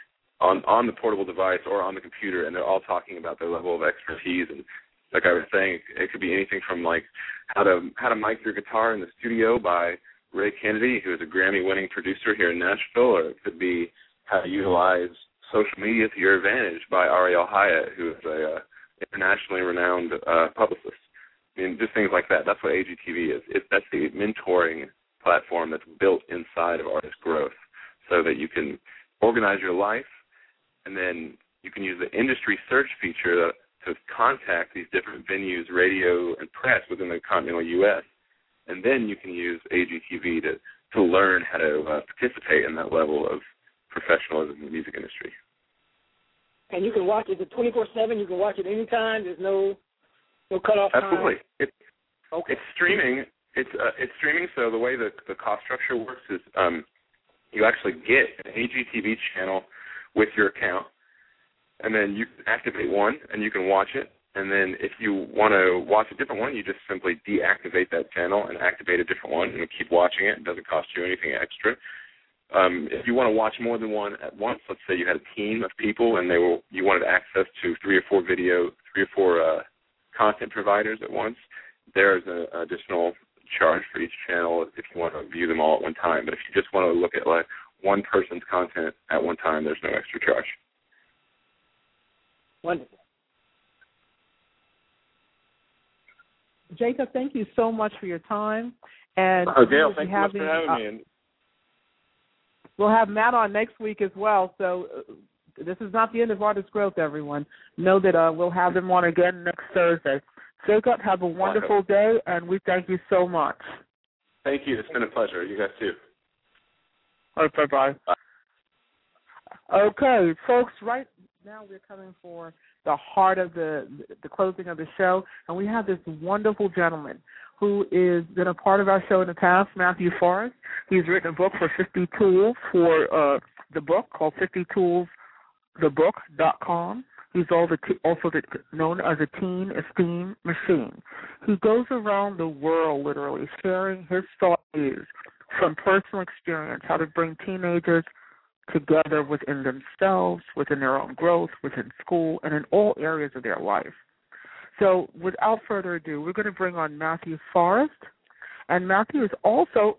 on the portable device or on the computer, and they're all talking about their level of expertise. And like I was saying, it could be anything from like how to mic your guitar in the studio by Ray Kennedy, who is a Grammy-winning producer here in Nashville, or it could be how to utilize social media to your advantage by Ariel Hyatt, who is a internationally renowned publicist. And just things like that. That's what AGTV is. That's the mentoring platform that's built inside of Artist Growth so that you can organize your life, and then you can use the industry search feature to contact these different venues, radio, and press within the continental U.S., and then you can use AGTV to learn how to participate in that level of professionalism in the music industry. And you can watch it 24/7. You can watch it anytime. There's no cutoff time. Absolutely. It's streaming. It's streaming. So the way the cost structure works is you actually get an AGTV channel with your account, and then you activate one, and you can watch it. And then if you want to watch a different one, you just simply deactivate that channel and activate a different one and keep watching it. It doesn't cost you anything extra. If you want to watch more than one at once, let's say you had a team of people and you wanted access to three or four content providers at once, there's an additional charge for each channel if you want to view them all at one time. But if you just want to look at like one person's content at one time, there's no extra charge. Wonderful. Jacob, thank you so much for your time. And Dale, thank you so much for having me. We'll have Matt on next week as well. So this is not the end of Artist Growth, everyone. Know that we'll have them on again next Thursday. Jacob, have a wonderful day, and we thank you so much. Thank you. It's been a pleasure. You guys too. All right, bye-bye. Bye. Okay, folks, right now we're coming for the heart of the closing of the show, and we have this wonderful gentleman who has been a part of our show in the past, Matthew Forrest. He's written a book for 50 Tools for the book called 50toolsthebook.com. He's also known as a teen esteem machine. He goes around the world literally sharing his thought views from personal experience, how to bring teenagers together within themselves, within their own growth, within school, and in all areas of their life. So without further ado, we're going to bring on Matthew Forrest. And Matthew has also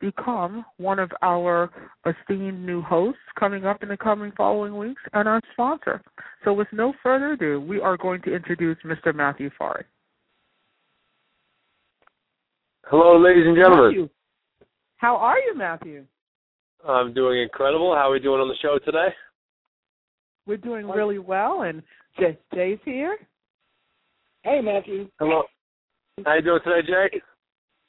become one of our esteemed new hosts coming up in the following weeks and our sponsor. So with no further ado, we are going to introduce Mr. Matthew Forrest. Hello, ladies and gentlemen. Matthew, how are you, Matthew? I'm doing incredible. How are we doing on the show today? We're doing really well, and Jay's here. Hey, Matthew. Hello. How you doing today, Jay?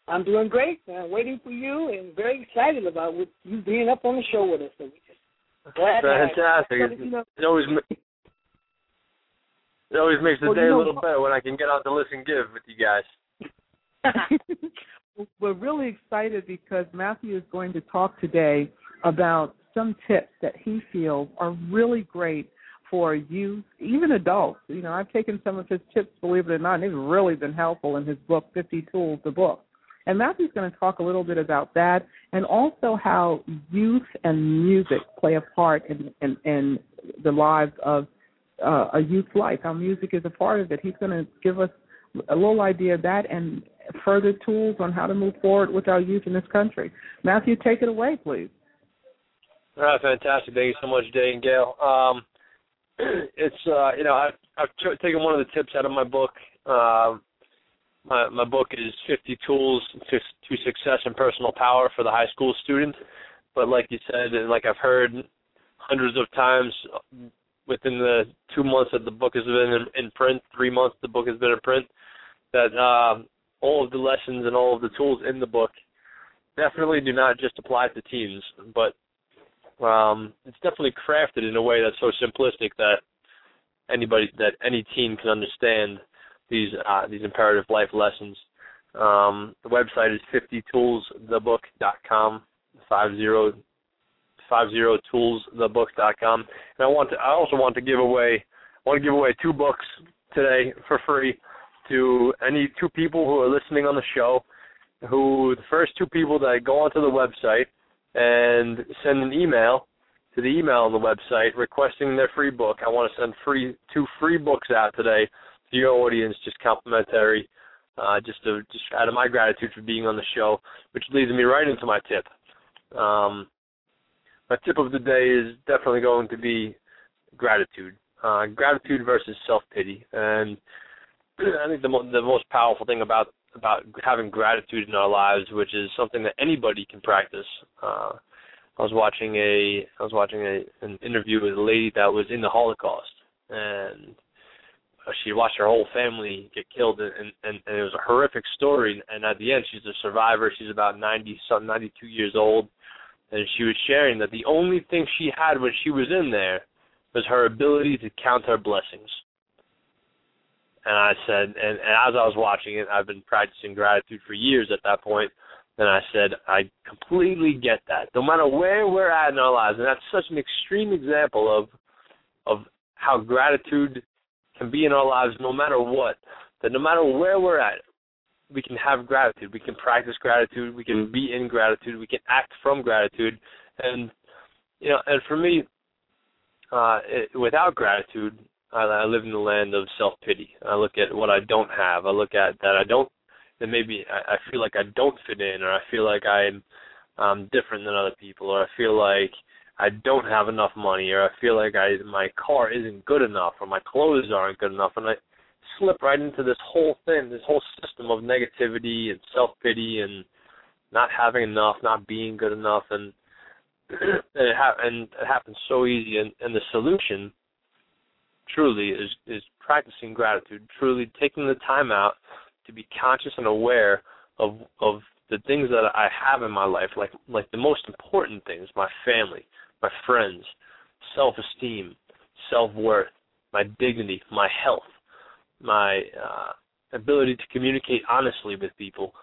I'm doing great. I'm waiting for you and very excited about you being up on the show with us. So fantastic. It always makes the day a little better when I can get out to listen and give with you guys. We're really excited because Matthew is going to talk today about some tips that he feels are really great for youth, even adults. You know, I've taken some of his tips, believe it or not, and it's really been helpful in his book, 50 Tools, the book. And Matthew's going to talk a little bit about that and also how youth and music play a part in the lives of a youth's life, how music is a part of it. He's going to give us a little idea of that and further tools on how to move forward with our youth in this country. Matthew, take it away, please. All right, fantastic. Thank you so much, Jay and Gail. I've taken one of the tips out of my book. My book is 50 Tools to Success and Personal Power for the high school student. But like you said, and like I've heard hundreds of times within the 2 months that the book has been in print, 3 months the book has been in print, that all of the lessons and all of the tools in the book definitely do not just apply to teens, but it's definitely crafted in a way that's so simplistic that any teen can understand these imperative life lessons. The website is 50toolsthebook.com, 50toolsthebook.com. And I also want to give away 2 books today for free to any 2 people who are listening on the show, who the first 2 people that go onto the website and send an email to the email on the website requesting their free book. I want to send 2 free books out today to your audience, just complimentary, just out of my gratitude for being on the show, which leads me right into my tip. My tip of the day is definitely going to be gratitude. Gratitude versus self-pity. And I think the most powerful thing about about having gratitude in our lives, which is something that anybody can practice. I was watching an interview with a lady that was in the Holocaust, and she watched her whole family get killed, and it was a horrific story. And at the end, she's a survivor. She's about 92 years old, and she was sharing that the only thing she had when she was in there was her ability to count her blessings. And I said, and as I was watching it, I've been practicing gratitude for years at that point, and I said, I completely get that. No matter where we're at in our lives, and that's such an extreme example of how gratitude can be in our lives no matter what, that no matter where we're at, we can have gratitude. We can practice gratitude. We can be in gratitude. We can act from gratitude. And, you know, and for me, without gratitude, I live in the land of self-pity. I look at what I don't have. I look at that I don't, that maybe I feel like I don't fit in, or I feel like I'm different than other people, or I feel like I don't have enough money, or I feel like my car isn't good enough, or my clothes aren't good enough, and I slip right into this whole thing, this whole system of negativity and self-pity and not having enough, not being good enough, and it happens so easy. And the solution truly is practicing gratitude, truly taking the time out to be conscious and aware of the things that I have in my life, like the most important things, my family, my friends, self-esteem, self-worth, my dignity, my health, my ability to communicate honestly with people,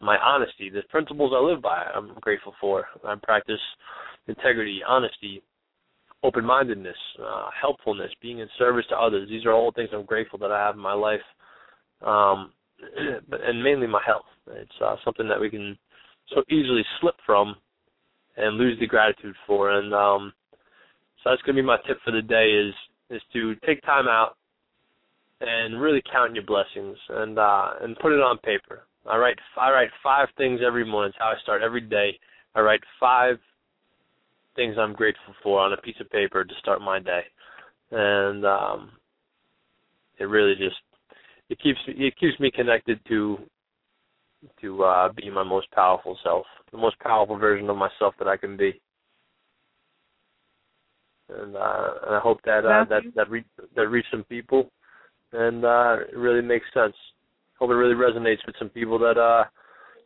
my honesty, the principles I live by, I'm grateful for. I practice integrity, honesty, open-mindedness, helpfulness, being in service to others. These are all things I'm grateful that I have in my life, and mainly my health. It's something that we can so easily slip from and lose the gratitude for. And so that's going to be my tip for the day is to take time out and really count your blessings and put it on paper. I write 5 things every morning. It's how I start every day. I write 5 things I'm grateful for on a piece of paper to start my day. And it really just it keeps me connected to be my most powerful self, the most powerful version of myself that I can be. And I hope that reaches some people, and it really makes sense. Hope it really resonates with some people that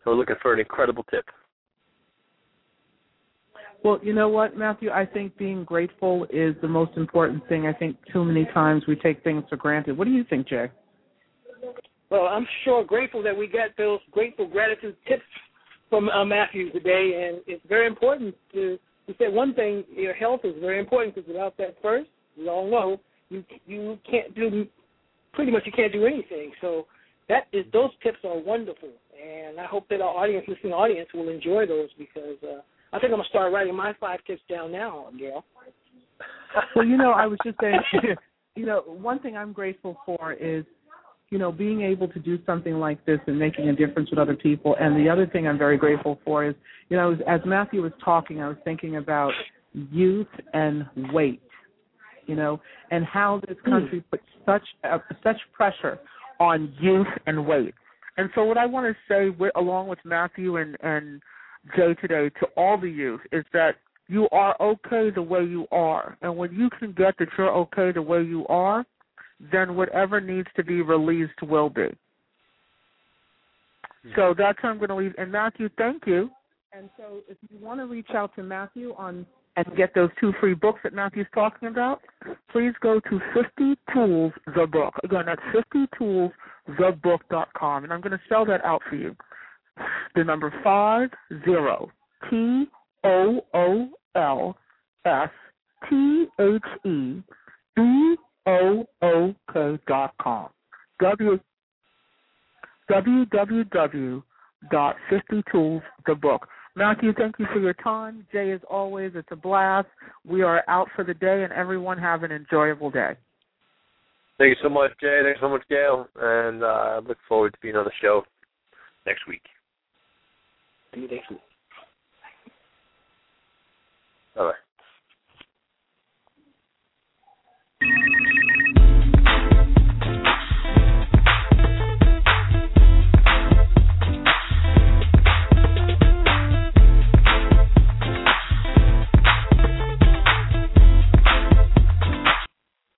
who are looking for an incredible tip. Well, you know what, Matthew? I think being grateful is the most important thing. I think too many times we take things for granted. What do you think, Jay? Well, I'm sure grateful that we got those grateful gratitude tips from Matthew today, and it's very important to say one thing. Your health is very important, because without that first, we all know you can't do pretty much. You can't do anything. So those tips are wonderful, and I hope that our listening audience, will enjoy those, because I think I'm gonna start writing my 5 tips down now, Gail. Well, you know, I was just saying, you know, one thing I'm grateful for is, you know, being able to do something like this and making a difference with other people. And the other thing I'm very grateful for is, you know, as Matthew was talking, I was thinking about youth and weight, you know, and how this country puts such pressure on youth and weight. And so what I want to say, along with Matthew and Jay today, to all the youth, is that you are okay the way you are. And when you can get that you're okay the way you are, then whatever needs to be released will be. Mm-hmm. So that's how I'm going to leave. And, Matthew, thank you. And so if you want to reach out to Matthew and get those 2 free books that Matthew's talking about, please go to 50 Tools the Book. Again, that's 50toolsthebook.com. And I'm going to spell that out for you. The number 50, TOOLSTHEBOOK.com. www.50toolsthebook. Matthew, thank you for your time. Jay, as always, it's a blast. We are out for the day, and everyone have an enjoyable day. Thank you so much, Jay. Thanks so much, Gail. And I look forward to being on the show next week. See you next week. Bye-bye.